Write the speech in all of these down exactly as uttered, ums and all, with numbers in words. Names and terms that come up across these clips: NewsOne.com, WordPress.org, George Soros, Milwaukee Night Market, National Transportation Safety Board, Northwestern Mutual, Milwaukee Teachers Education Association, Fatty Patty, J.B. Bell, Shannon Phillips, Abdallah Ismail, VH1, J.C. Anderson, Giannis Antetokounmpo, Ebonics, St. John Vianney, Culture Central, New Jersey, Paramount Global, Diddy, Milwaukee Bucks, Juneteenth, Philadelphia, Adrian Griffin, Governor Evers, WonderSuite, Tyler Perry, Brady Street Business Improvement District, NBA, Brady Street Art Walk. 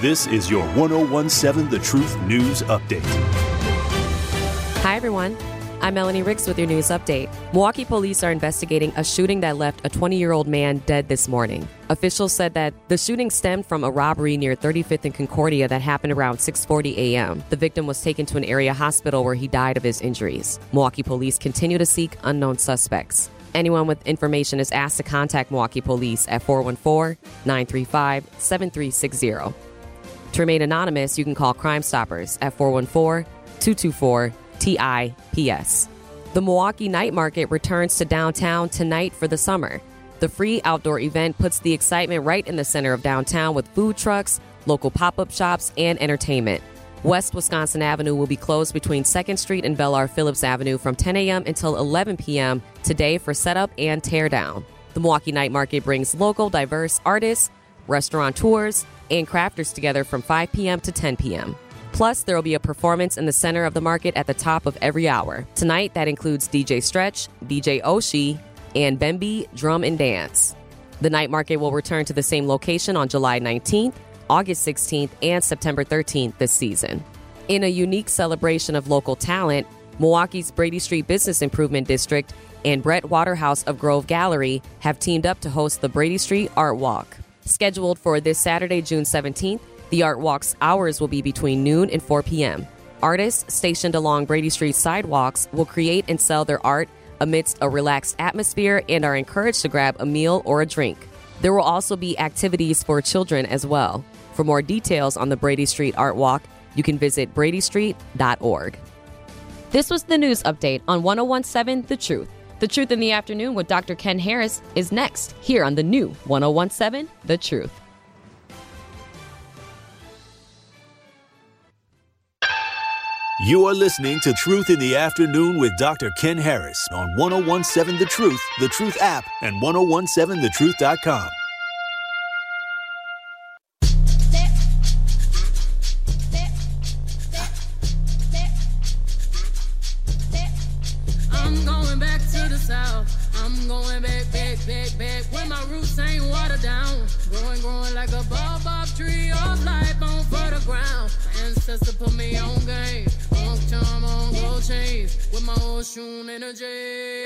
This is your one oh one seven The Truth News Update. Hi, everyone. I'm Melanie Ricks with your news update. Milwaukee police are investigating a shooting that left a twenty-year-old man dead this morning. Officials said that the shooting stemmed from a robbery near thirty-fifth and Concordia that happened around six forty a.m. The victim was taken to an area hospital where he died of his injuries. Milwaukee police continue to seek unknown suspects. Anyone with information is asked to contact Milwaukee police at four one four, nine three five, seven three six zero. To remain anonymous, you can call Crime Stoppers at four one four, two two four, two two four. T I P S. The Milwaukee Night Market returns to downtown tonight for the summer. The free outdoor event puts the excitement right in the center of downtown with food trucks, local pop-up shops, and entertainment. West Wisconsin Avenue will be closed between second street and Bellar Phillips Avenue from ten a.m. until eleven p.m. today for setup and teardown. The Milwaukee Night Market brings local, diverse artists, restaurateurs, and crafters together from five p.m. to ten p.m. Plus, there will be a performance in the center of the market at the top of every hour. Tonight, that includes D J Stretch, D J Oshi, and Bembe Drum and Dance. The night market will return to the same location on July nineteenth, August sixteenth, and September thirteenth this season. In a unique celebration of local talent, Milwaukee's Brady Street Business Improvement District and Brett Waterhouse of Grove Gallery have teamed up to host the Brady Street Art Walk. Scheduled for this Saturday, June seventeenth, the art walk's hours will be between noon and four p.m. Artists stationed along Brady Street sidewalks will create and sell their art amidst a relaxed atmosphere and are encouraged to grab a meal or a drink. There will also be activities for children as well. For more details on the Brady Street Art Walk, you can visit brady street dot org. This was the news update on one oh one seven The Truth. The Truth in the Afternoon with Doctor Ken Harris is next here on the new one oh one seven The Truth. You are listening to Truth in the Afternoon with Doctor Ken Harris on one oh one seven The Truth, The Truth app, and ten seventeen the truth dot com. I'm going back to the South. I'm going back, back, back, back, where my roots ain't watered down. Growing, growing like a baobab tree of life on fertile ground. My ancestor put me on game. Time on gold chains with my ocean energy.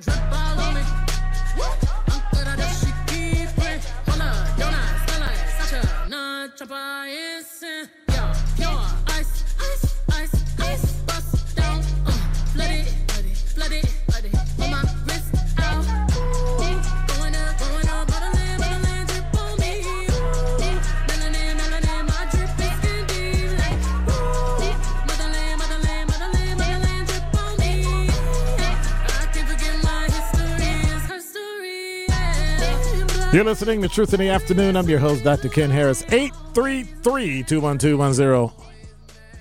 Drip all on me. I'm good at that shit, keep it. Hola, Donna, Stella, Sasha, Nah, Chapa, Ensign. Yeah, yeah, ice, ice, ice, ice. Bust down, uh, flooded, flooded, flooded, flooded. On my wrist, out. Going up, going up, bottling, bottling, drip on me. Melanin, melanin, my drip is skin deep. Like, motherland, motherland, motherland, motherland, drip on me. I can't forget my history, it's her story. Yeah. You're listening to Truth in the Afternoon. I'm your host, Doctor Ken Harris. eight three three, two one two, one oh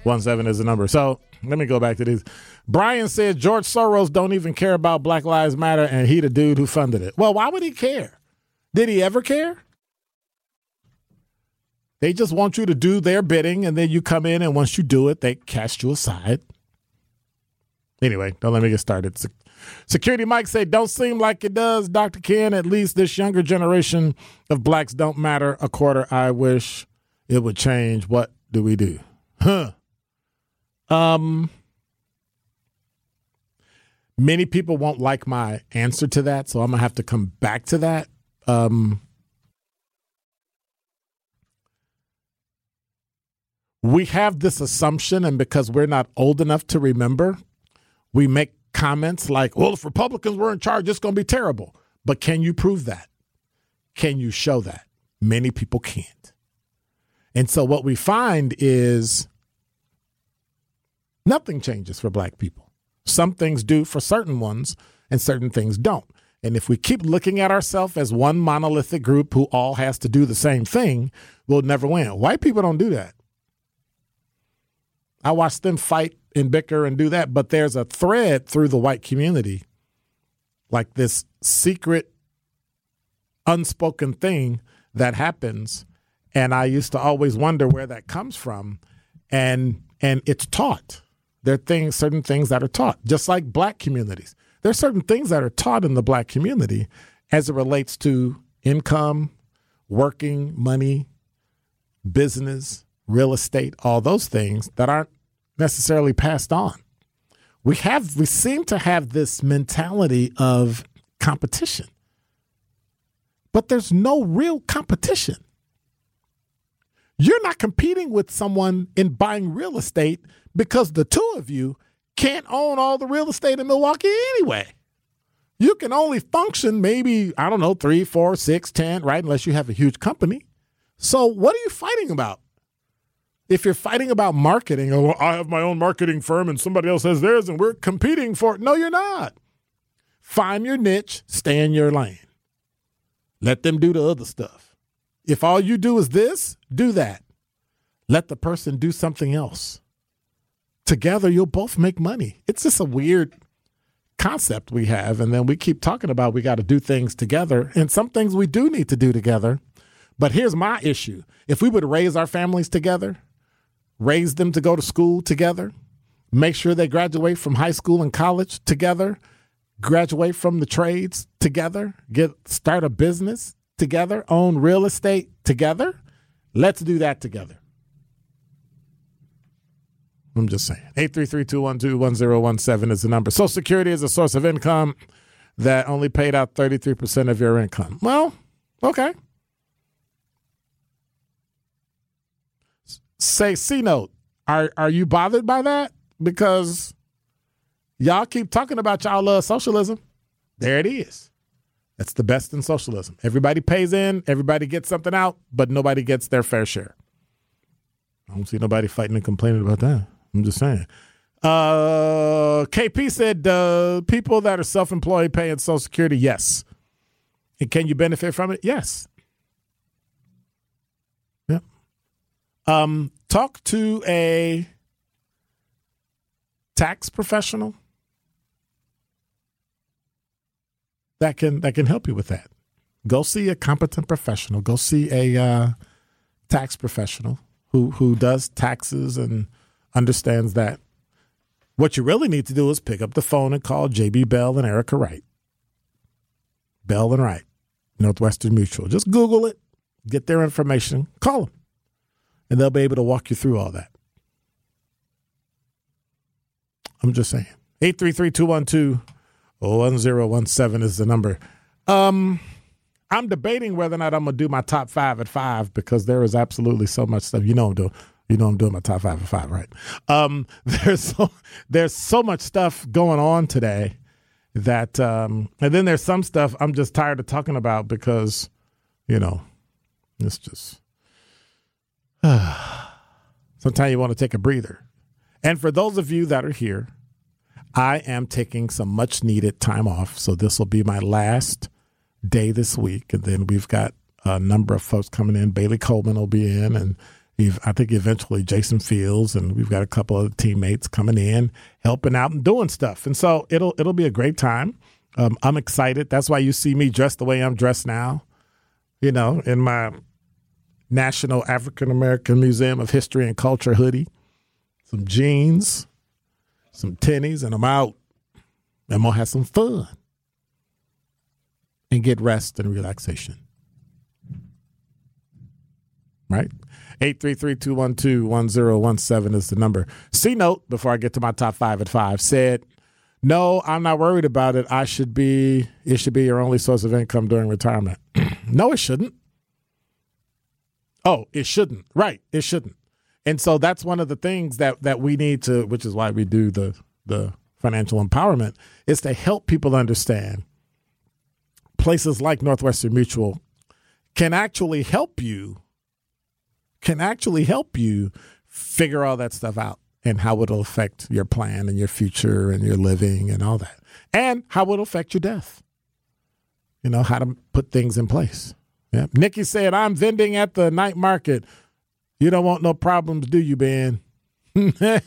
one seven is the number. So let me go back to these. Brian said George Soros don't even care about Black Lives Matter, and he the dude who funded it. Well, why would he care? Did he ever care? They just want you to do their bidding, and then you come in, and once you do it, they cast you aside. Anyway, don't let me get started. Se- Security Mike said, don't seem like it does, Doctor Ken. At least this younger generation of blacks don't matter a quarter. I wish it would change. What do we do? Huh. Um... Many people won't like my answer to that, so I'm going to have to come back to that. Um, we have this assumption, and because we're not old enough to remember, we make comments like, well, if Republicans were in charge, it's going to be terrible. But can you prove that? Can you show that? Many people can't. And so what we find is nothing changes for black people. Some things do for certain ones and certain things don't. And if we keep looking at ourselves as one monolithic group who all has to do the same thing, we'll never win. White people don't do that. I watch them fight and bicker and do that. But there's a thread through the white community, like this secret, unspoken thing that happens. And I used to always wonder where that comes from. And and it's taught. There are things, certain things that are taught, just like black communities. There are certain things that are taught in the black community as it relates to income, working, money, business, real estate, all those things that aren't necessarily passed on. We have, we seem to have this mentality of competition, but there's no real competition. You're not competing with someone in buying real estate because the two of you can't own all the real estate in Milwaukee anyway. You can only function maybe, I don't know, three, four, six, ten, right? Unless you have a huge company. So what are you fighting about? If you're fighting about marketing, oh, I have my own marketing firm and somebody else has theirs and we're competing for it. No, you're not. Find your niche, stay in your lane. Let them do the other stuff. If all you do is this, do that. Let the person do something else. Together, you'll both make money. It's just a weird concept we have. And then we keep talking about we got to do things together. And some things we do need to do together. But here's my issue. If we would raise our families together, raise them to go to school together, make sure they graduate from high school and college together, graduate from the trades together, get start a business together, own real estate together, let's do that together. I'm just saying. eight three three, two one two, one zero one seven is the number. Social Security is a source of income that only paid out thirty-three percent of your income. Well, okay. Say C-Note, are are you bothered by that? Because y'all keep talking about y'all love socialism. There it is. That's the best in socialism. Everybody pays in, everybody gets something out, but nobody gets their fair share. I don't see nobody fighting and complaining about that. I'm just saying. Uh, K P said uh, people that are self-employed paying Social Security, yes. And can you benefit from it? Yes. Um, talk to a tax professional that can that can help you with that. Go see a competent professional. Go see a uh, tax professional who who does taxes and understands that. What you really need to do is pick up the phone and call J B. Bell and Erica Wright. Bell and Wright, Northwestern Mutual. Just Google it, get their information, call them. And they'll be able to walk you through all that. I'm just saying. eight three three, two one two, one zero one seven is the number. Um, I'm debating whether or not I'm going to do my top five at five because there is absolutely so much stuff. You know I'm doing, you know I'm doing my top five at five, right? Um, there's, so, there's so much stuff going on today that um, – and then there's some stuff I'm just tired of talking about because, you know, it's just – sometimes you want to take a breather. And for those of you that are here, I am taking some much needed time off. So this will be my last day this week. And then we've got a number of folks coming in. Bailey Coleman will be in. And we've, I think eventually Jason Fields. And we've got a couple of teammates coming in, helping out and doing stuff. And so it'll, it'll be a great time. Um, I'm excited. That's why you see me dressed the way I'm dressed now, you know, in my National African American Museum of History and Culture hoodie, some jeans, some tennies, and I'm out. I'm going to have some fun and get rest and relaxation. Right? eight three three, two one two, one zero one seven is the number. C-Note, before I get to my top five at five, said, no, I'm not worried about it. I should be, it should be your only source of income during retirement. No, it shouldn't. Oh, it shouldn't. Right. It shouldn't. And so that's one of the things that, that we need to, which is why we do the, the financial empowerment, is to help people understand places like Northwestern Mutual can actually help you, can actually help you figure all that stuff out and how it'll affect your plan and your future and your living and all that, and how it'll affect your death. You know, how to put things in place. Yeah. Nikki said, I'm vending at the night market. You don't want no problems, do you, Ben? You getting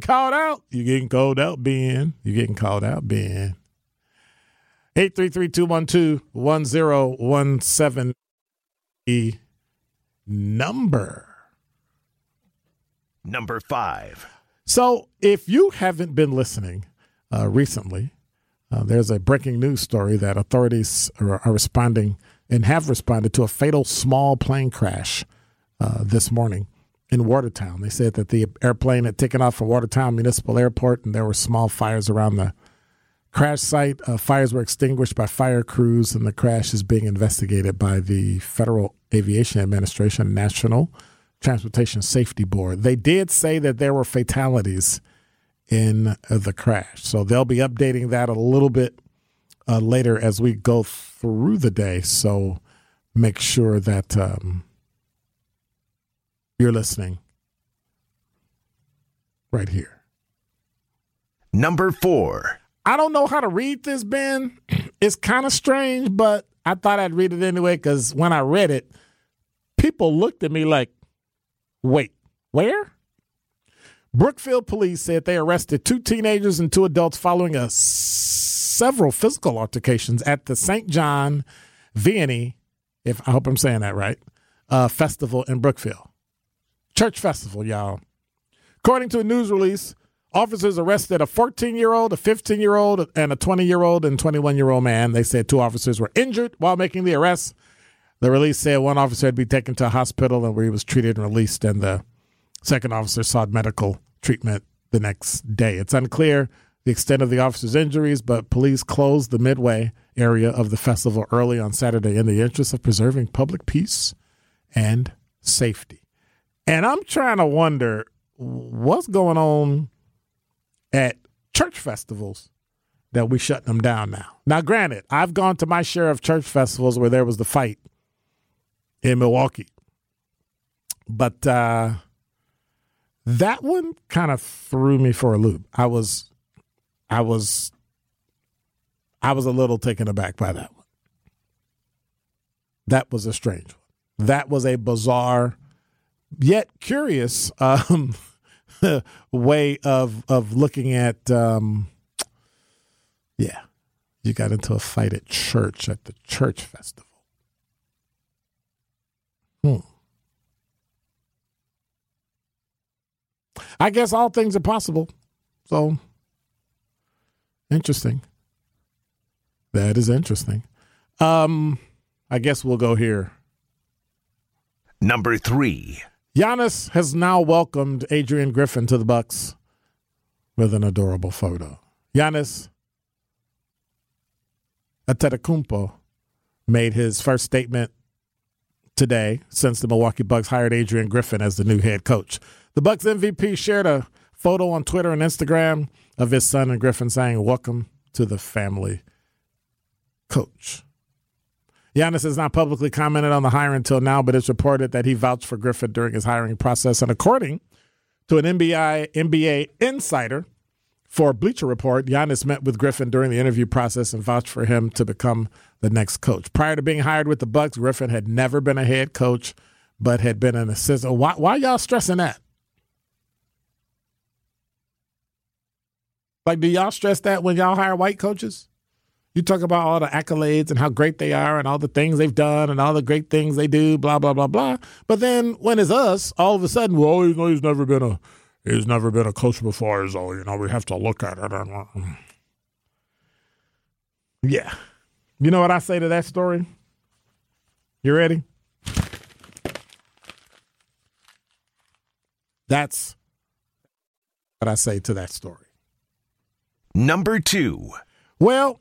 called out? You getting called out, Ben. You getting called out, Ben. eight three three, two one two, one zero one seven number. Number five. So if you haven't been listening uh, recently, Uh, there's a breaking news story that authorities are, are responding and have responded to a fatal small plane crash uh, this morning in Watertown. They said that the airplane had taken off from Watertown Municipal Airport, and there were small fires around the crash site. Uh, fires were extinguished by fire crews, and the crash is being investigated by the Federal Aviation Administration, National Transportation Safety Board. They did say that there were fatalities in the crash, so they'll be updating that a little bit uh, later as we go through the day. So make sure that um, you're listening right here. Number four. I don't know how to read this, Ben. It's kind of strange, but I thought I'd read it anyway because when I read it, people looked at me like, wait, where? Brookfield police said they arrested two teenagers and two adults following a s- several physical altercations at the Saint John Vianney, if I hope I'm saying that right, uh, festival in Brookfield. Church festival, y'all. According to a news release, officers arrested a fourteen-year-old, a fifteen-year-old, and a twenty-year-old and twenty-one-year-old man. They said two officers were injured while making the arrest. The release said one officer had been taken to a hospital and where he was treated and released, and the second officer sought medical treatment the next day. It's unclear the extent of the officer's injuries, but police closed the Midway area of the festival early on Saturday in the interest of preserving public peace and safety. And I'm trying to wonder what's going on at church festivals that we shutting them down now. Now, granted, I've gone to my share of church festivals where there was the fight in Milwaukee. But uh, that one kind of threw me for a loop. I was, I was, I was a little taken aback by that one. That was a strange one. That was a bizarre, yet curious um, way of of looking at. Um, yeah, you got into a fight at church at the church festival. Hmm. I guess all things are possible. So interesting. That is interesting. Um, I guess we'll go here. Number three. Giannis has now welcomed Adrian Griffin to the Bucks with an adorable photo. Giannis Antetokounmpo made his first statement today since the Milwaukee Bucks hired Adrian Griffin as the new head coach. The Bucks M V P shared a photo on Twitter and Instagram of his son and Griffin saying, "Welcome to the family, coach." Giannis has not publicly commented on the hire until now, but it's reported that he vouched for Griffin during his hiring process. And according to an N B A insider for Bleacher Report, Giannis met with Griffin during the interview process and vouched for him to become the next coach. Prior to being hired with the Bucks, Griffin had never been a head coach, but had been an assistant. Why, why y'all stressing that? Like, do y'all stress that when y'all hire white coaches? You talk about all the accolades and how great they are and all the things they've done and all the great things they do, blah, blah, blah, blah. But then when it's us, all of a sudden, well, you know, he's never been a he's never been a coach before, so you know, we have to look at it. Yeah. You know what I say to that story? You ready? That's what I say to that story. Number two. Well,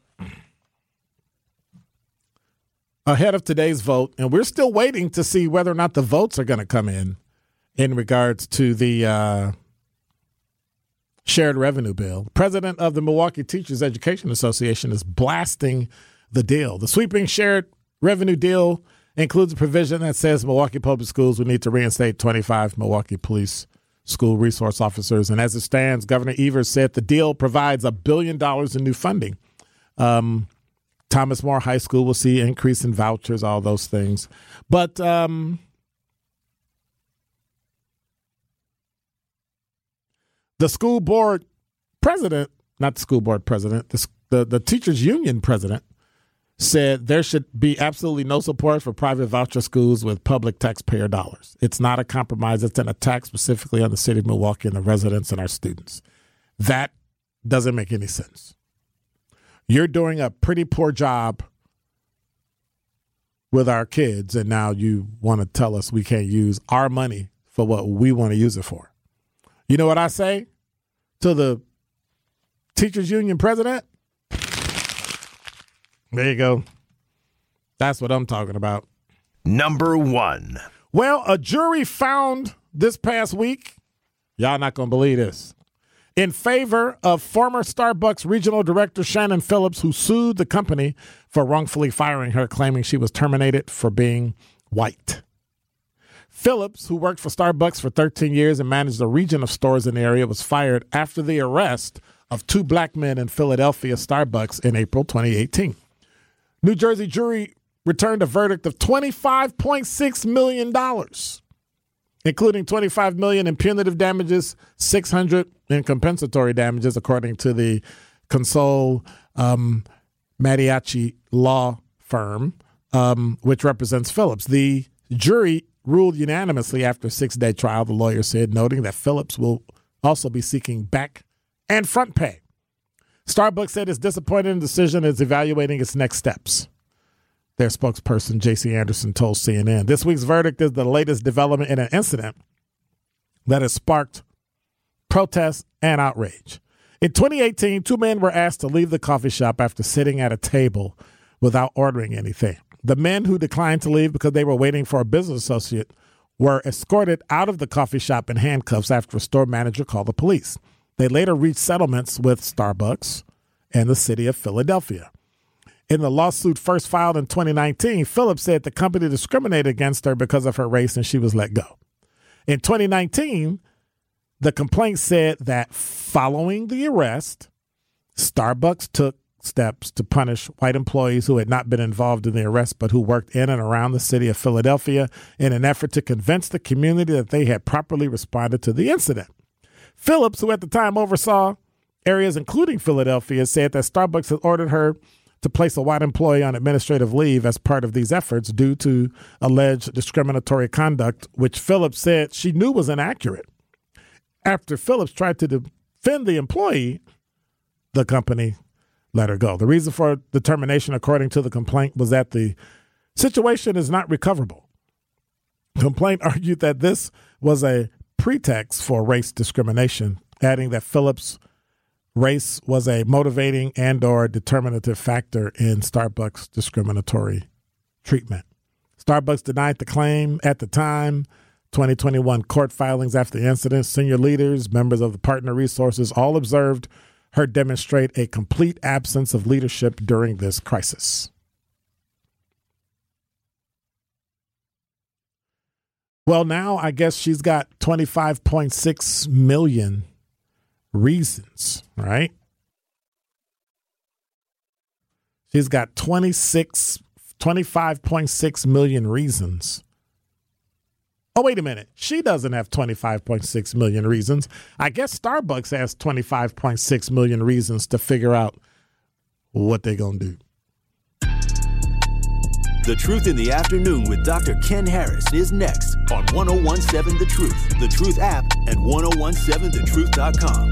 ahead of today's vote, and we're still waiting to see whether or not the votes are going to come in in regards to the uh, shared revenue bill. President of the Milwaukee Teachers Education Association is blasting the deal. The sweeping shared revenue deal includes a provision that says Milwaukee public schools will need to reinstate twenty-five Milwaukee police school resource officers. And as it stands, Governor Evers said the deal provides a billion dollars in new funding. Um, Thomas More High School will see an increase in vouchers, all those things. But um, the school board president, not the school board president, the, the, the teachers union president said there should be absolutely no support for private voucher schools with public taxpayer dollars. It's not a compromise. It's an attack specifically on the city of Milwaukee and the residents and our students. That doesn't make any sense. You're doing a pretty poor job with our kids, and now you want to tell us we can't use our money for what we want to use it for. You know what I say to the teachers union president? There you go. That's what I'm talking about. Number one. Well, a jury found this past week, y'all not going to believe this, in favor of former Starbucks regional director Shannon Phillips, who sued the company for wrongfully firing her, claiming she was terminated for being white. Phillips, who worked for Starbucks for thirteen years and managed a region of stores in the area, was fired after the arrest of two black men in Philadelphia Starbucks in April twenty eighteen. New Jersey jury returned a verdict of twenty-five point six million dollars, including twenty-five million dollars in punitive damages, six hundred dollars in compensatory damages, according to the Consol um, Mariachi law firm, um, which represents Phillips. The jury ruled unanimously after a six-day trial, the lawyer said, noting that Phillips will also be seeking back and front pay. Starbucks said it's disappointed in the decision and is evaluating its next steps. Their spokesperson, J C Anderson, told C N N. This week's verdict is the latest development in an incident that has sparked protests and outrage. In twenty eighteen, two men were asked to leave the coffee shop after sitting at a table without ordering anything. The men who declined to leave because they were waiting for a business associate were escorted out of the coffee shop in handcuffs after a store manager called the police. They later reached settlements with Starbucks and the city of Philadelphia. In the lawsuit first filed in twenty nineteen, Phillips said the company discriminated against her because of her race and she was let go. In twenty nineteen, the complaint said that following the arrest, Starbucks took steps to punish white employees who had not been involved in the arrest but who worked in and around the city of Philadelphia in an effort to convince the community that they had properly responded to the incident. Phillips, who at the time oversaw areas including Philadelphia, said that Starbucks had ordered her to place a white employee on administrative leave as part of these efforts due to alleged discriminatory conduct, which Phillips said she knew was inaccurate. After Phillips tried to defend the employee, the company let her go. The reason for the termination, according to the complaint, was that the situation is not recoverable. The complaint argued that this was a pretext for race discrimination, adding that Phillips' race was a motivating and or determinative factor in Starbucks' discriminatory treatment. Starbucks denied the claim at the time. twenty twenty-one court filings after the incident, senior leaders, members of the partner resources, all observed her demonstrate a complete absence of leadership during this crisis. Well, now I guess she's got twenty-five point six million reasons, right? She's got twenty-six, twenty-five point six million reasons. Oh, wait a minute. She doesn't have twenty-five point six million reasons. I guess Starbucks has twenty-five point six million reasons to figure out what they're going to do. The Truth in the Afternoon with Doctor Ken Harris is next on ten seventeen The Truth, The Truth app, and ten seventeen the truth dot com.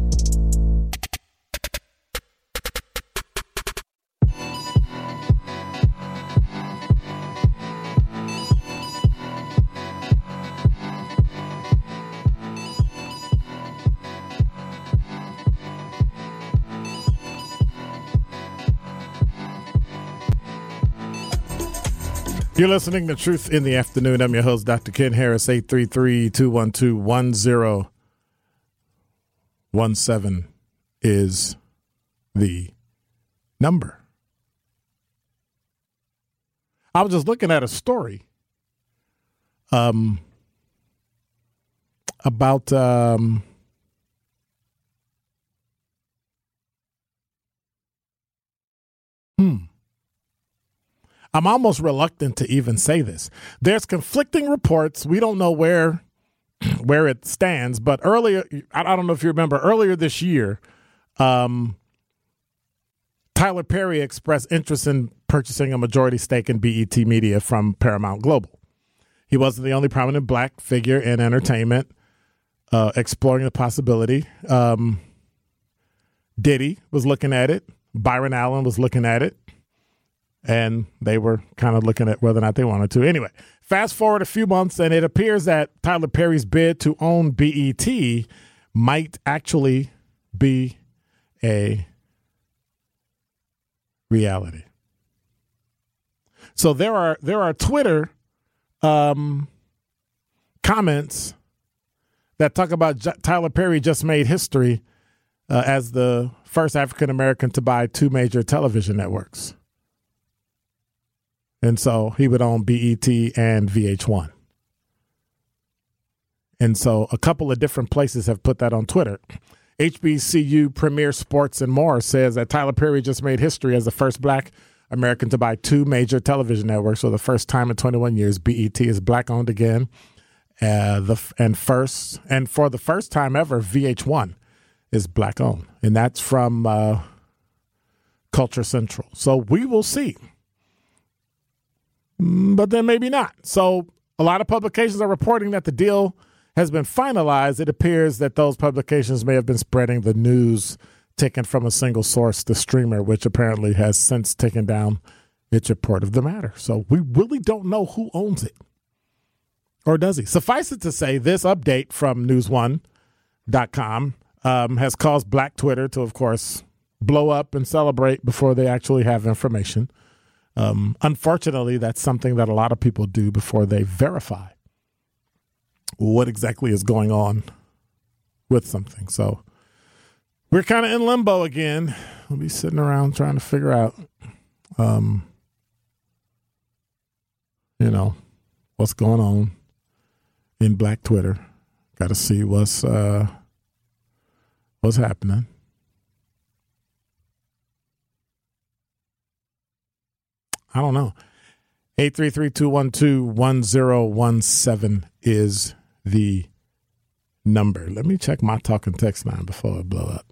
You're listening to Truth in the Afternoon. I'm your host, Doctor Ken Harris, eight three three, two one two, one oh one seven is the number. I was just looking at a story um, about um, hmm. I'm almost reluctant to even say this. There's conflicting reports. We don't know where where it stands. But earlier, I don't know if you remember, earlier this year, um, Tyler Perry expressed interest in purchasing a majority stake in B E T Media from Paramount Global. He wasn't the only prominent black figure in entertainment uh, exploring the possibility. Um, Diddy was looking at it. Byron Allen was looking at it. And they were kind of looking at whether or not they wanted to. Anyway, fast forward a few months, and it appears that Tyler Perry's bid to own B E T might actually be a reality. So there are there are Twitter um, comments that talk about J- Tyler Perry just made history uh, as the first African American to buy two major television networks. And so he would own B E T and V H one. And so a couple of different places have put that on Twitter. H B C U Premier Sports and More says that Tyler Perry just made history as the first black American to buy two major television networks for the first time in twenty-one years. B E T is black owned again. Uh, the and first and for the first time ever, V H one is black owned. And that's from uh, Culture Central. So we will see. But then maybe not. So a lot of publications are reporting that the deal has been finalized. It appears that those publications may have been spreading the news taken from a single source, the streamer, which apparently has since taken down its report of the matter. So we really don't know who owns it. Or does he? Suffice it to say, this update from news one dot com um, has caused Black Twitter to, of course, blow up and celebrate before they actually have information. Um, unfortunately, that's something that a lot of people do before they verify what exactly is going on with something. So we're kind of in limbo again. We'll be sitting around trying to figure out, um, you know, what's going on in Black Twitter. Got to see what's uh, what's happening. I don't know. eight three three, two one two, one zero one seven is the number. Let me check my talk and text line before I blow up.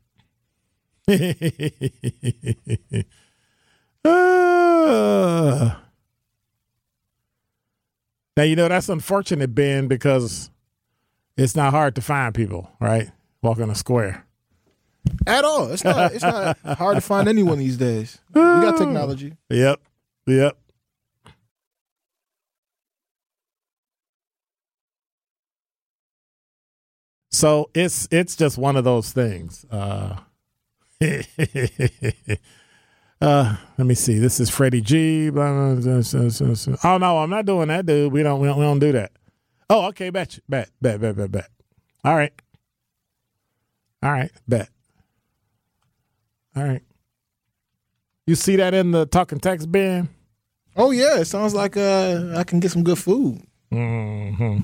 uh, now, you know, that's unfortunate, Ben, because it's not hard to find people, right? Walking a square. At all. It's not, it's not hard to find anyone these days. We got technology. Yep. Yep. So it's it's just one of those things. Uh, uh, let me see. This is Freddie G. Blah, blah, blah, blah, blah. Oh no, I'm not doing that, dude. We don't we don't we don't do that. Oh, okay, bet you. Bet, bet, bet, bet, bet. All right. All right, bet. All right. You see that in the talk and text, Ben? Oh, yeah. It sounds like uh, I can get some good food. Mm-hmm.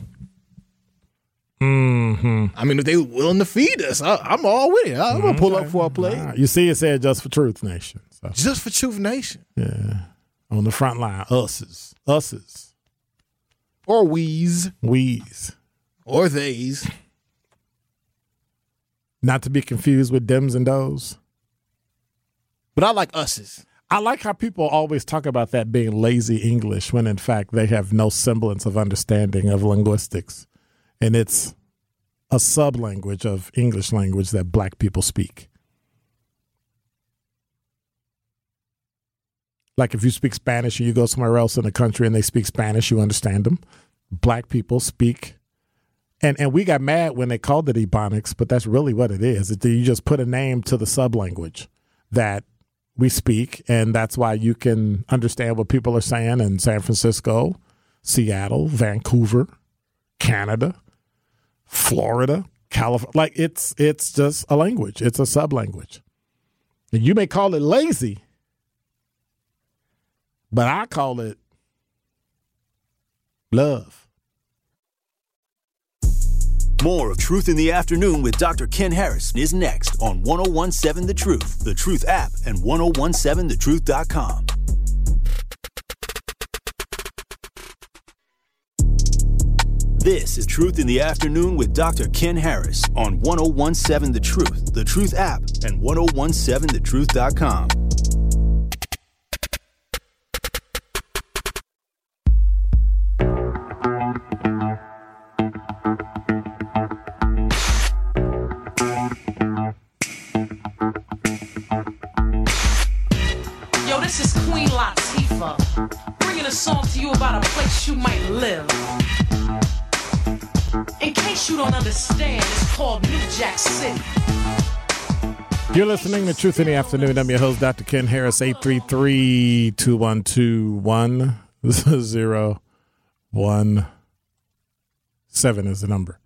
Mm-hmm. I mean, if they were willing to feed us, I, I'm all with it. I'm going to pull up for a plate. Right. You see it said Just for Truth Nation. So. Just for Truth Nation. Yeah. On the front line. Usses. Usses. Or we's. We's. Or they's. Not to be confused with dems and does. But I like us's. I like how people always talk about that being lazy English when, in fact, they have no semblance of understanding of linguistics. And it's a sub-language of English language that black people speak. Like if you speak Spanish and you go somewhere else in the country and they speak Spanish, you understand them. Black people speak. And and we got mad when they called it Ebonics, but that's really what it is. It, you just put a name to the sub-language that we speak, and that's why you can understand what people are saying in San Francisco, Seattle, Vancouver, Canada, Florida, California. Like it's it's just a language. It's a sub-language. And you may call it lazy, but I call it love. More of Truth in the Afternoon with Doctor Ken Harris is next on ten seventeen The Truth, The Truth app, and ten seventeen the truth dot com. This is Truth in the Afternoon with Doctor Ken Harris on ten seventeen The Truth, The Truth app, and ten seventeen the truth dot com. place you don't understand. It's called New Jack City. You're listening to Truth in the Afternoon. I'm your host, Doctor Ken Harris, eight three three, two one two, one oh one seven is the number.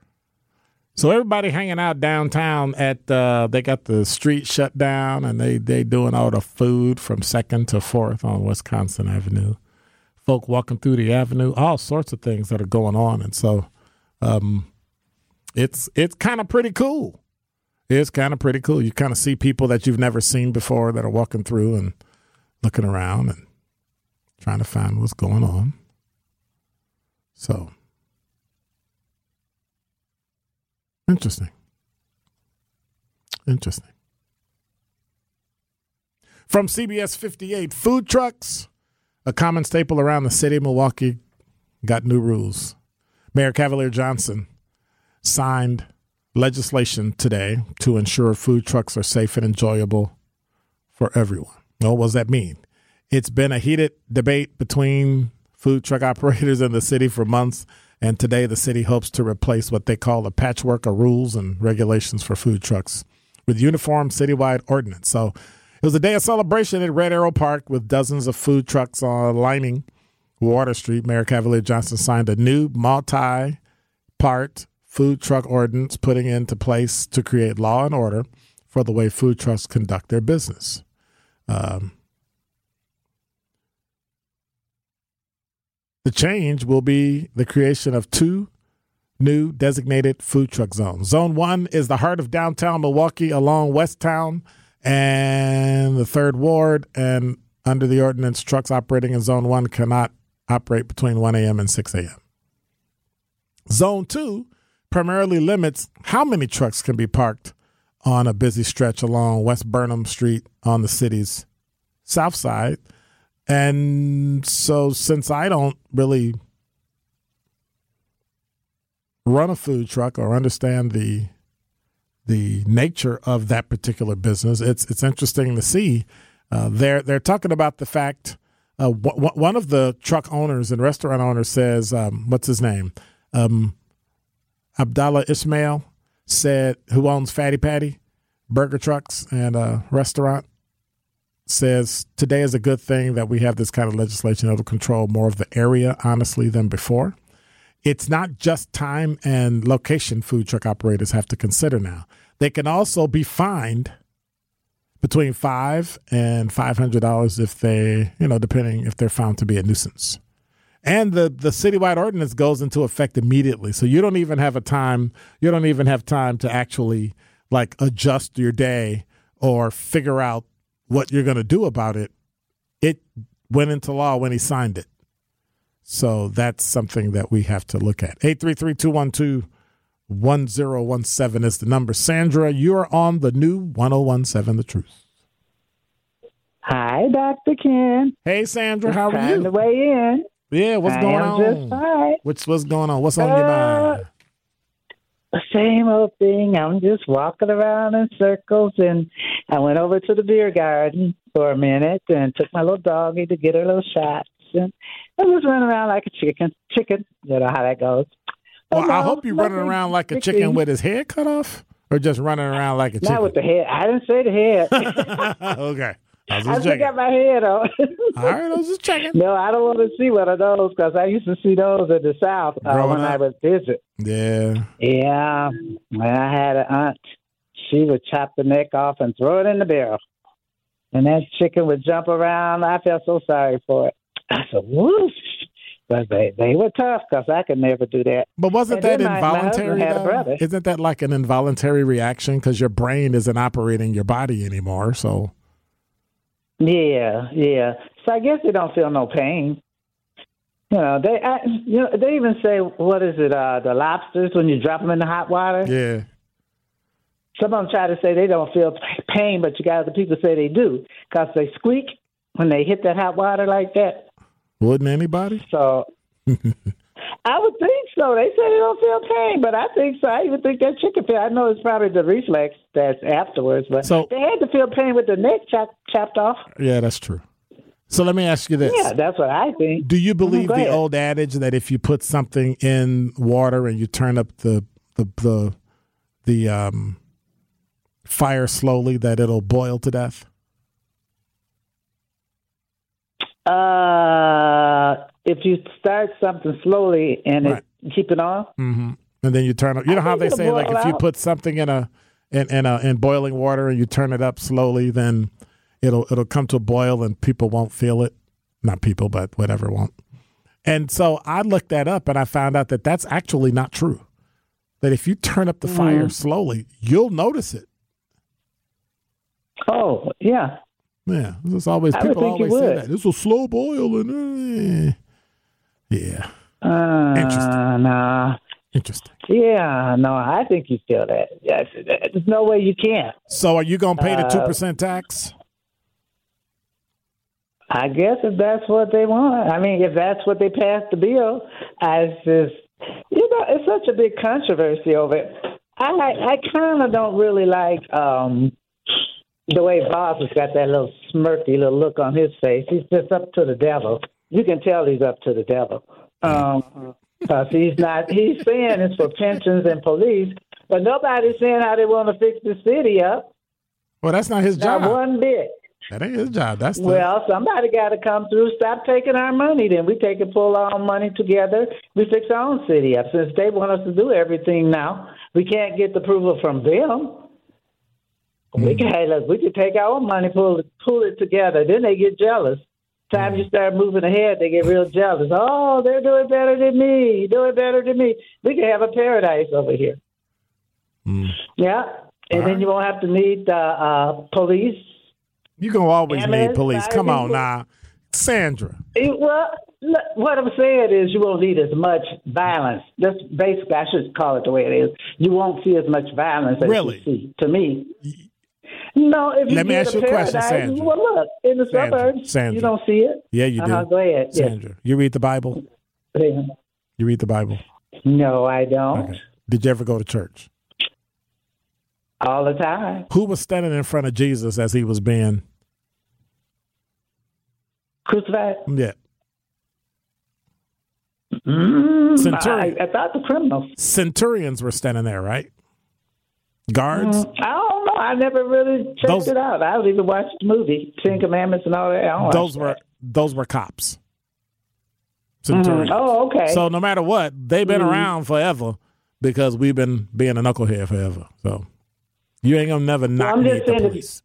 So everybody hanging out downtown at, uh, they got the street shut down, and they they doing all the food from second to fourth on Wisconsin Avenue. Folk walking through the avenue, all sorts of things that are going on. And so um, it's it's kind of pretty cool. It's kind of pretty cool. You kind of see people that you've never seen before that are walking through and looking around and trying to find what's going on. So, interesting. Interesting. From C B S fifty-eight, food trucks, a common staple around the city of Milwaukee, got new rules. Mayor Cavalier Johnson signed legislation today to ensure food trucks are safe and enjoyable for everyone. Well, what does that mean? It's been a heated debate between food truck operators in the city for months, and today the city hopes to replace what they call a patchwork of rules and regulations for food trucks with uniform citywide ordinance. So it was a day of celebration at Red Arrow Park with dozens of food trucks lining Water Street. Mayor Cavalier Johnson signed a new multi-part food truck ordinance putting into place to create law and order for the way food trucks conduct their business. Um, the change will be the creation of two new designated food truck zones. Zone one is the heart of downtown Milwaukee along West Town and the Third Ward. And under the ordinance, trucks operating in Zone one cannot operate between one a.m. and six a.m. Zone two primarily limits how many trucks can be parked on a busy stretch along West Burnham Street on the city's south side. And so since I don't really run a food truck or understand the the nature of that particular business, it's it's interesting to see. Uh, they're, they're talking about the fact, uh, w- one of the truck owners and restaurant owners says, um, what's his name? Um Abdallah Ismail said, who owns Fatty Patty Burger Trucks and a restaurant, says today is a good thing that we have this kind of legislation that will control more of the area, honestly, than before. It's not just time and location food truck operators have to consider now. They can also be fined between five and five hundred dollars if they, you know, depending if they're found to be a nuisance. And the, the citywide ordinance goes into effect immediately. So you don't even have a time. You don't even have time to actually like adjust your day or figure out what you're going to do about it. It went into law when he signed it. So that's something that we have to look at. eight three three, two one two, one oh one seven is the number. Sandra, you're on the new one oh one seven The Truth. Hi, Doctor Ken. Hey, Sandra. How are you? Time to weigh in. Yeah, what's I going on? Just right. What's what's going on? What's on uh, your mind? Same old thing. I'm just walking around in circles, and I went over to the beer garden for a minute and took my little doggy to get her little shots, and I just ran around like a chicken. Chicken, you know how that goes. Well, well I hope you're running around like a chicken with his head cut off, or just running around like a chicken. Not with the head. I didn't say the head. Okay. I, I just got my head on. All right, I was just checking. No, I don't want to see one of those because I used to see those in the South uh, when up. I was visit. Yeah. Yeah. When I had an aunt, she would chop the neck off and throw it in the barrel. And that chicken would jump around. I felt so sorry for it. I said, whoosh. But they, they were tough because I could never do that. But wasn't and that involuntary? My, my Isn't that like an involuntary reaction because your brain isn't operating your body anymore, so... Yeah, yeah. So I guess they don't feel no pain. You know, they I, you know, they even say, what is it, uh, the lobsters when you drop them in the hot water? Yeah. Some of them try to say they don't feel pain, but you got other people say they do because they squeak when they hit that hot water like that. Wouldn't anybody? So I would think so. They say they don't feel pain, but I think so. I even think that chicken feel. I know it's probably the reflex that's afterwards, but so, they had to feel pain with their neck chop, chopped off. Yeah, that's true. So let me ask you this. Yeah, that's what I think. Do you believe mm-hmm, the ahead. old adage that if you put something in water and you turn up the, the the the um, fire slowly that it'll boil to death? Uh, if you start something slowly and right. it, keep it on, mm-hmm. and then you turn it. You know I how they say, like, out. If you put something in a in in, a, in boiling water and you turn it up slowly, then it'll it'll come to a boil and people won't feel it. Not people, but whatever won't. And so I looked that up and I found out that that's actually not true. That if you turn up the mm-hmm. fire slowly, you'll notice it. Oh, yeah. Yeah. It's always, I people always say that. It's a slow boil. And, uh, yeah. Uh, Interesting. Nah. Interesting. Yeah. No, I think you feel that. Yes, there's no way you can. So are you going to pay the two percent uh, tax? I guess if that's what they want. I mean, if that's what they passed the bill, I just, you know, it's such a big controversy over it. I like, I kind of don't really like um, the way Bob has got that little smirky little look on his face. He's just up to the devil. You can tell he's up to the devil. Um, because he's not, he's saying it's for pensions and police, but nobody's saying how they want to fix the city up. Well, that's not his job. Not one bit. That ain't his job. That's the... Well, somebody got to come through. Stop taking our money then. We take and pull our own money together. We fix our own city up. Since they want us to do everything now, we can't get the approval from them. Mm. We can, hey, look, we can take our own money, pull it, pull it together. Then they get jealous. Time mm. you start moving ahead, they get real jealous. Oh, they're doing better than me. Doing better than me. We can have a paradise over here. Mm. Yeah. And all then right. you won't have to need uh, uh, police. You're going to always need police. Come on now. Sandra. It, well, look, what I'm saying is you won't need as much violence. That's basically, I should call it the way it is. You won't see as much violence as really? you see, to me. No, if you Let me ask you a question, Sandra. Well, look, in the Sandra, suburbs, Sandra. you don't see it. Yeah, you do. Uh-huh, go ahead. Sandra, yes. You read the Bible? Yeah. You read the Bible? No, I don't. Okay. Did you ever go to church? All the time. Who was standing in front of Jesus as he was being crucified? Yeah. Mm, Centurion. I, I thought the criminals. Centurions were standing there, right? Guards? Mm, I don't know. I never really checked those, it out. I don't even watch the movie, Ten Commandments and all that. Those were that. those were cops. Centurions. Mm, oh, okay. So no matter what, they've been mm. around forever because we've been being a knucklehead forever. So you ain't going to never not well, need the police.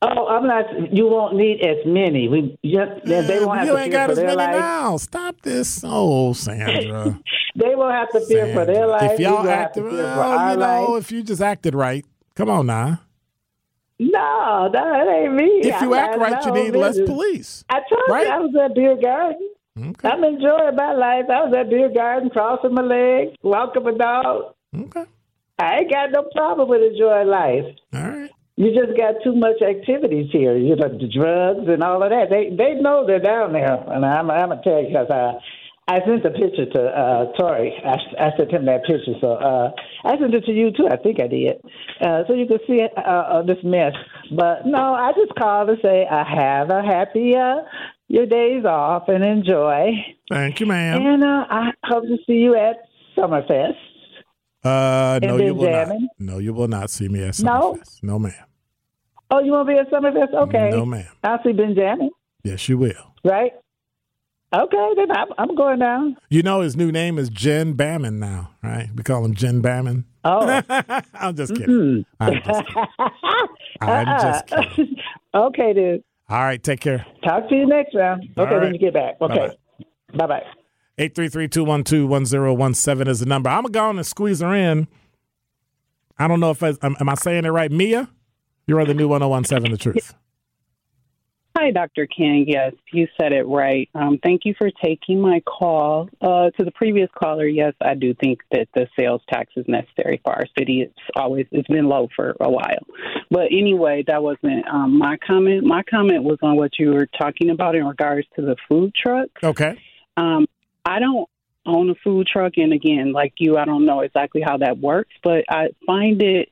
Oh, I'm not. You won't need as many. We just they, they won't have you to ain't fear got for as their many life. Now. Stop this, oh Sandra. They won't have to fear Sandra. for their life. If y'all acted, well, you know, life. if you just acted right, come on now. No, that ain't me. If you I, act I, right, you need less police. I told right? you I was at Beer Garden. Okay. I'm enjoying my life. I was at Beer Garden, crossing my legs, walking my dog. Okay. I ain't got no problem with enjoying life. All right. You just got too much activities here. You know, the drugs and all of that. They they know they're down there. And I'm, I'm going to tell you because I, I sent a picture to uh, Tori. I, I sent him that picture. So uh, I sent it to you, too. I think I did. Uh, so you can see it, uh, this mess. But, no, I just called to say I have a happy uh, your days off and enjoy. Thank you, ma'am. And uh, I hope to see you at Summerfest. Uh, no, you will jamming. not. No, you will not see me at Summerfest. No, no ma'am. Oh, you won't be at Summerfest? Okay. No, ma'am. I'll see Benjamin. Yes, you will. Right? Okay, then I'm, I'm going down. You know his new name is Jen Bammon now, right? We call him Jen Bammon. Oh. I'm just kidding. Mm-hmm. I'm just kidding. I'm uh-uh. just kidding. Okay, dude. All right, take care. Talk to you next round. Okay, right. Then you get back. Okay. Bye-bye. Bye-bye. eight three three, two one two, one zero one seven is the number. I'm going to go on and squeeze her in. I don't know if I, am, am I saying it right. Mia, you're on the new one oh one seven The Truth. Hi, Doctor Ken. Yes, you said it right. Um, thank you for taking my call. Uh, to the previous caller, yes, I do think that the sales tax is necessary for our city. It's always it's been low for a while. But anyway, that wasn't um, my comment. My comment was on what you were talking about in regards to the food trucks. Okay. Um, I don't own a food truck, and again, like you, I don't know exactly how that works, but I find it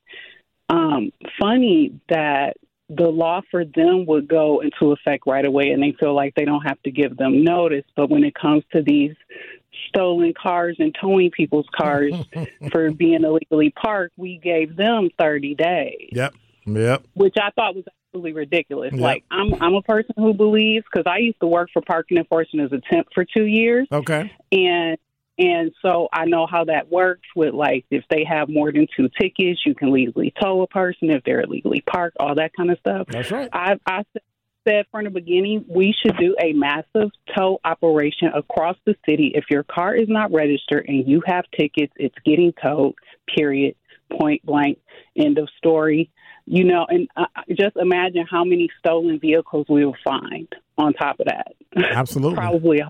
um, funny that the law for them would go into effect right away, and they feel like they don't have to give them notice. But when it comes to these stolen cars and towing people's cars for being illegally parked, we gave them thirty days. Yep. Yep. Which I thought was absolutely ridiculous. Yep. Like, I'm I'm a person who believes, because I used to work for parking enforcement as a temp for two years. Okay. And and so I know how that works with, like, if they have more than two tickets, you can legally tow a person if they're illegally parked, all that kind of stuff. That's right. I, I said from the beginning, we should do a massive tow operation across the city. If your car is not registered and you have tickets, it's getting towed, period, point blank, end of story. You know, and uh, just imagine how many stolen vehicles we will find on top of that. Absolutely. Probably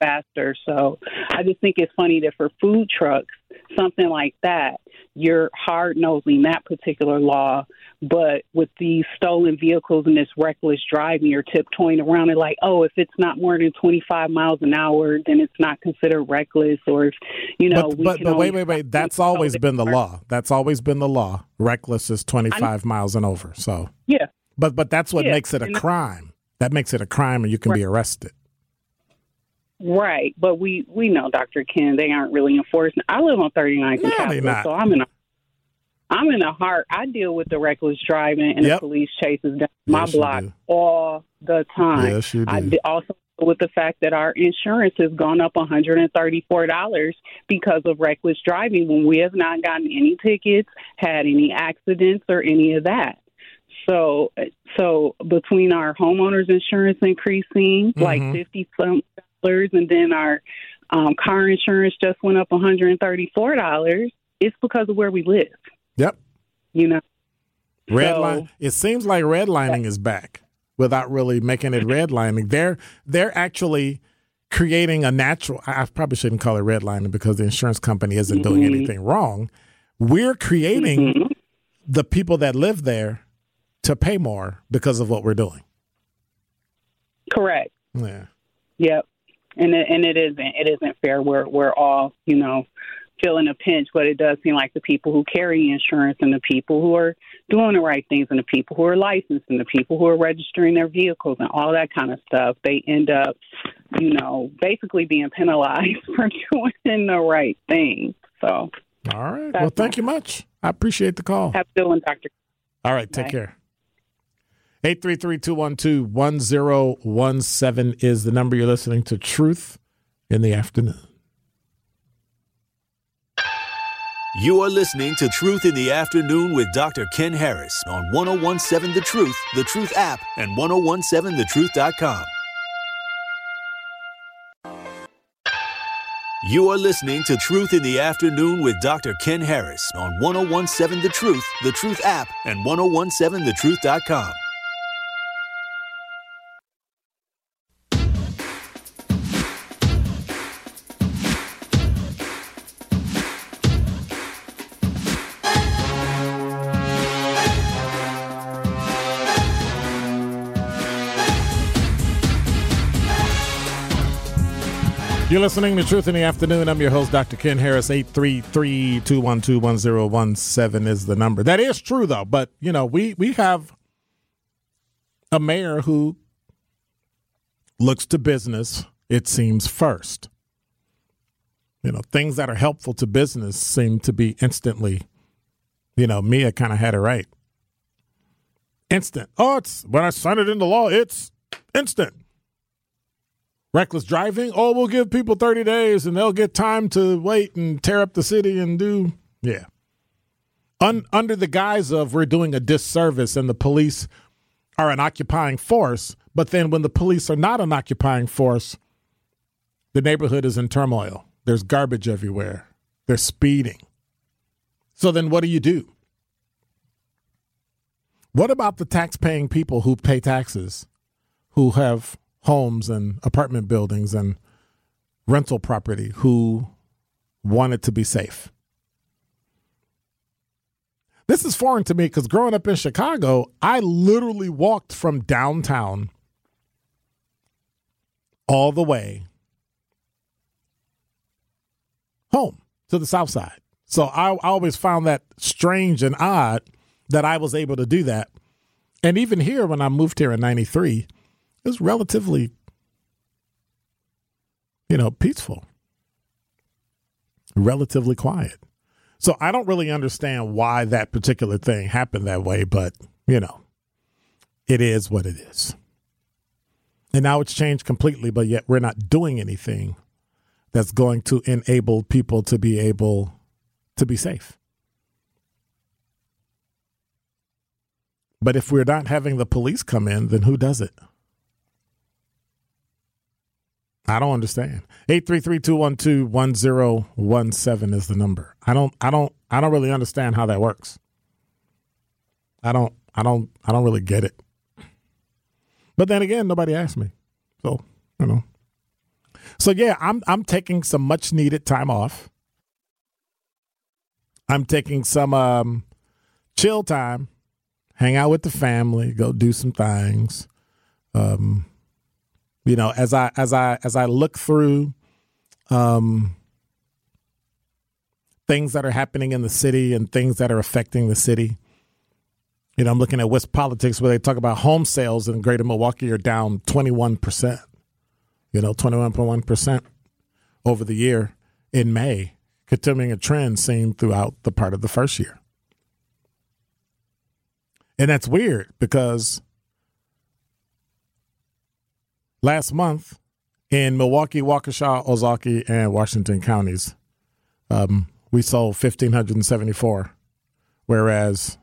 faster. So I just think it's funny that for food trucks, something like that, you're hard-nosing that particular law. But with these stolen vehicles and this reckless driving, you're tiptoeing around it like, oh, if it's not more than twenty-five miles an hour, then it's not considered reckless. Or, if, you know, but, we but, can but wait, wait, wait. That's always been the law. That's always been the law. Reckless is twenty-five miles and over. So, yeah. But, but that's what yeah. makes it a crime. That makes it a crime, and you can right. be arrested. Right, but we, we know, Doctor Ken, they aren't really enforcing. I live on thirty-ninth and Capitol, so I'm in a I'm in a heart. I deal with the reckless driving and yep. the police chases down my yes, block all the time. Yes, you do. I also deal with the fact that our insurance has gone up one hundred thirty-four dollars because of reckless driving when we have not gotten any tickets, had any accidents, or any of that. So, so between our homeowners insurance increasing mm-hmm. like fifty some. And then our um, car insurance just went up one hundred thirty-four dollars. It's because of where we live. Yep. You know? Red so, line. It seems like redlining is back without really making it redlining. They're, they're actually creating a natural... I probably shouldn't call it redlining because the insurance company isn't mm-hmm. doing anything wrong. We're creating mm-hmm. the people that live there to pay more because of what we're doing. Correct. Yeah. Yep. And it, and it isn't it isn't fair. We're we're all, you know, feeling a pinch, but it does seem like the people who carry insurance and the people who are doing the right things and the people who are licensed and the people who are registering their vehicles and all that kind of stuff, they end up, you know, basically being penalized for doing the right thing. So, all right. Well, thank you much. I appreciate the call. Have a good one, Doctor. All right. Take Bye. care. eight three three, two one two, one zero one seven is the number. You're listening to Truth in the Afternoon. You are listening to Truth in the Afternoon with Doctor Ken Harris on one oh one seven The Truth, The Truth app, and ten seventeen the truth dot com. You are listening to Truth in the Afternoon with Doctor Ken Harris on ten seventeen The Truth, The Truth app, and ten seventeen the truth dot com. You're listening to Truth in the Afternoon. I'm your host, Doctor Ken Harris. eight three three, two one two, one zero one seven is the number. That is true, though. But, you know, we, we have a mayor who looks to business, it seems, first. You know, things that are helpful to business seem to be instantly, you know, Mia kind of had it right. Instant. Oh, it's when I sign it into law, it's instant. Reckless driving? Oh, we'll give people thirty days and they'll get time to wait and tear up the city and do, yeah. Un- under the guise of we're doing a disservice and the police are an occupying force, but then when the police are not an occupying force, the neighborhood is in turmoil. There's garbage everywhere. They're speeding. So then what do you do? What about the tax-paying people who pay taxes, who have homes and apartment buildings and rental property, who wanted to be safe? This is foreign to me because growing up in Chicago, I literally walked from downtown all the way home to the South Side. So I, I always found that strange and odd that I was able to do that. And even here, when I moved here in ninety-three, it was relatively, you know, peaceful. relatively quiet. So I don't really understand why that particular thing happened that way, but, you know, it is what it is. And now it's changed completely, but yet we're not doing anything that's going to enable people to be able to be safe. But if we're not having the police come in, then who does it? I don't understand. eight three three, two one two, one zero one seven is the number. I don't I don't I don't really understand how that works. I don't I don't I don't really get it. But then again, nobody asked me. So, you know. So yeah, I'm I'm taking some much needed time off. I'm taking some um, chill time, hang out with the family, go do some things. Um You know, as I as I as I look through um, things that are happening in the city and things that are affecting the city, you know, I'm looking at West Politics where they talk about home sales in Greater Milwaukee are down twenty-one percent, you know, twenty-one point one percent over the year in May, continuing a trend seen throughout the part of the first year. And that's weird because last month in Milwaukee, Waukesha, Ozaukee, and Washington counties, um, we sold one thousand five hundred seventy-four, whereas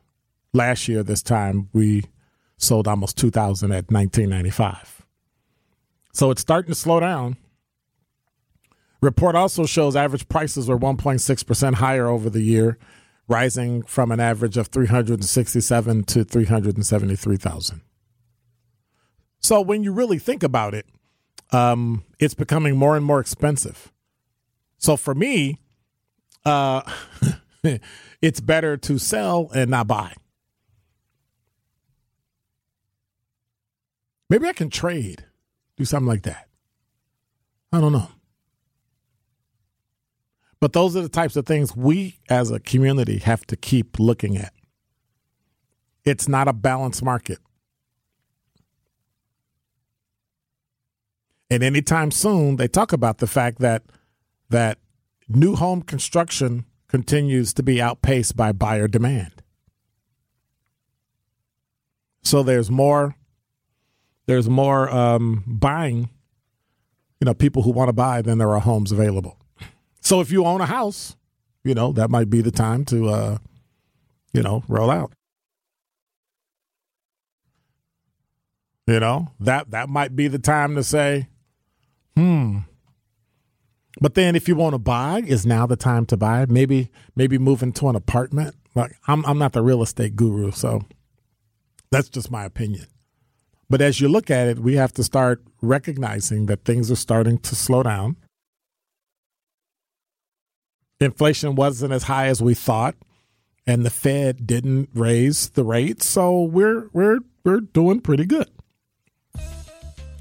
last year this time we sold almost two thousand at nineteen ninety-five. So it's starting to slow down. Report also shows average prices were one point six percent higher over the year, rising from an average of three hundred sixty-seven thousand to three hundred seventy-three thousand. So when you really think about it, um, it's becoming more and more expensive. So for me, uh, it's better to sell and not buy. Maybe I can trade, do something like that. I don't know. But those are the types of things we as a community have to keep looking at. It's not a balanced market. And anytime soon, they talk about the fact that that new home construction continues to be outpaced by buyer demand. So there's more, there's more um, buying, you know, people who want to buy than there are homes available. So if you own a house, you know, that might be the time to, uh, you know, roll out. You know, that that might be the time to say, Hmm. But then if you want to buy, is now the time to buy? Maybe maybe move into an apartment. Like I'm I'm not the real estate guru, so that's just my opinion. But as you look at it, we have to start recognizing that things are starting to slow down. Inflation wasn't as high as we thought, and the Fed didn't raise the rates, so we're we're we're doing pretty good.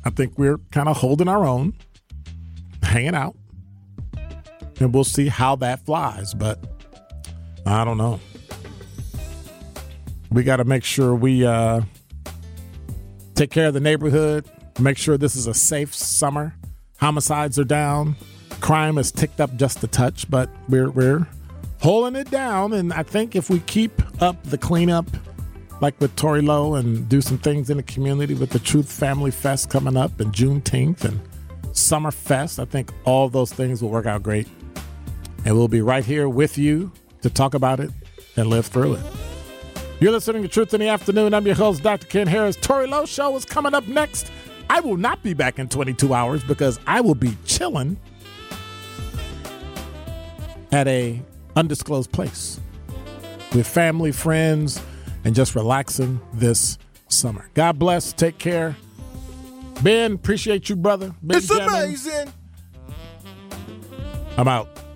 I think we're kind of holding our own, hanging out, and we'll see how that flies. But I don't know. We got to make sure we uh, take care of the neighborhood, make sure this is a safe summer. Homicides are down. Crime has ticked up just a touch, but we're, we're holding it down. And I think if we keep up the cleanup, like with Tori Lowe, and do some things in the community with the Truth Family Fest coming up and Juneteenth and Summerfest. I think all those things will work out great. And we'll be right here with you to talk about it and live through it. You're listening to Truth in the Afternoon. I'm your host, Doctor Ken Harris. Tori Lowe Show is coming up next. I will not be back in twenty-two hours because I will be chilling at a undisclosed place with family, friends, and just relaxing this summer. God bless. Take care. Ben, appreciate you, brother. Baby it's Jammin. Amazing. I'm out.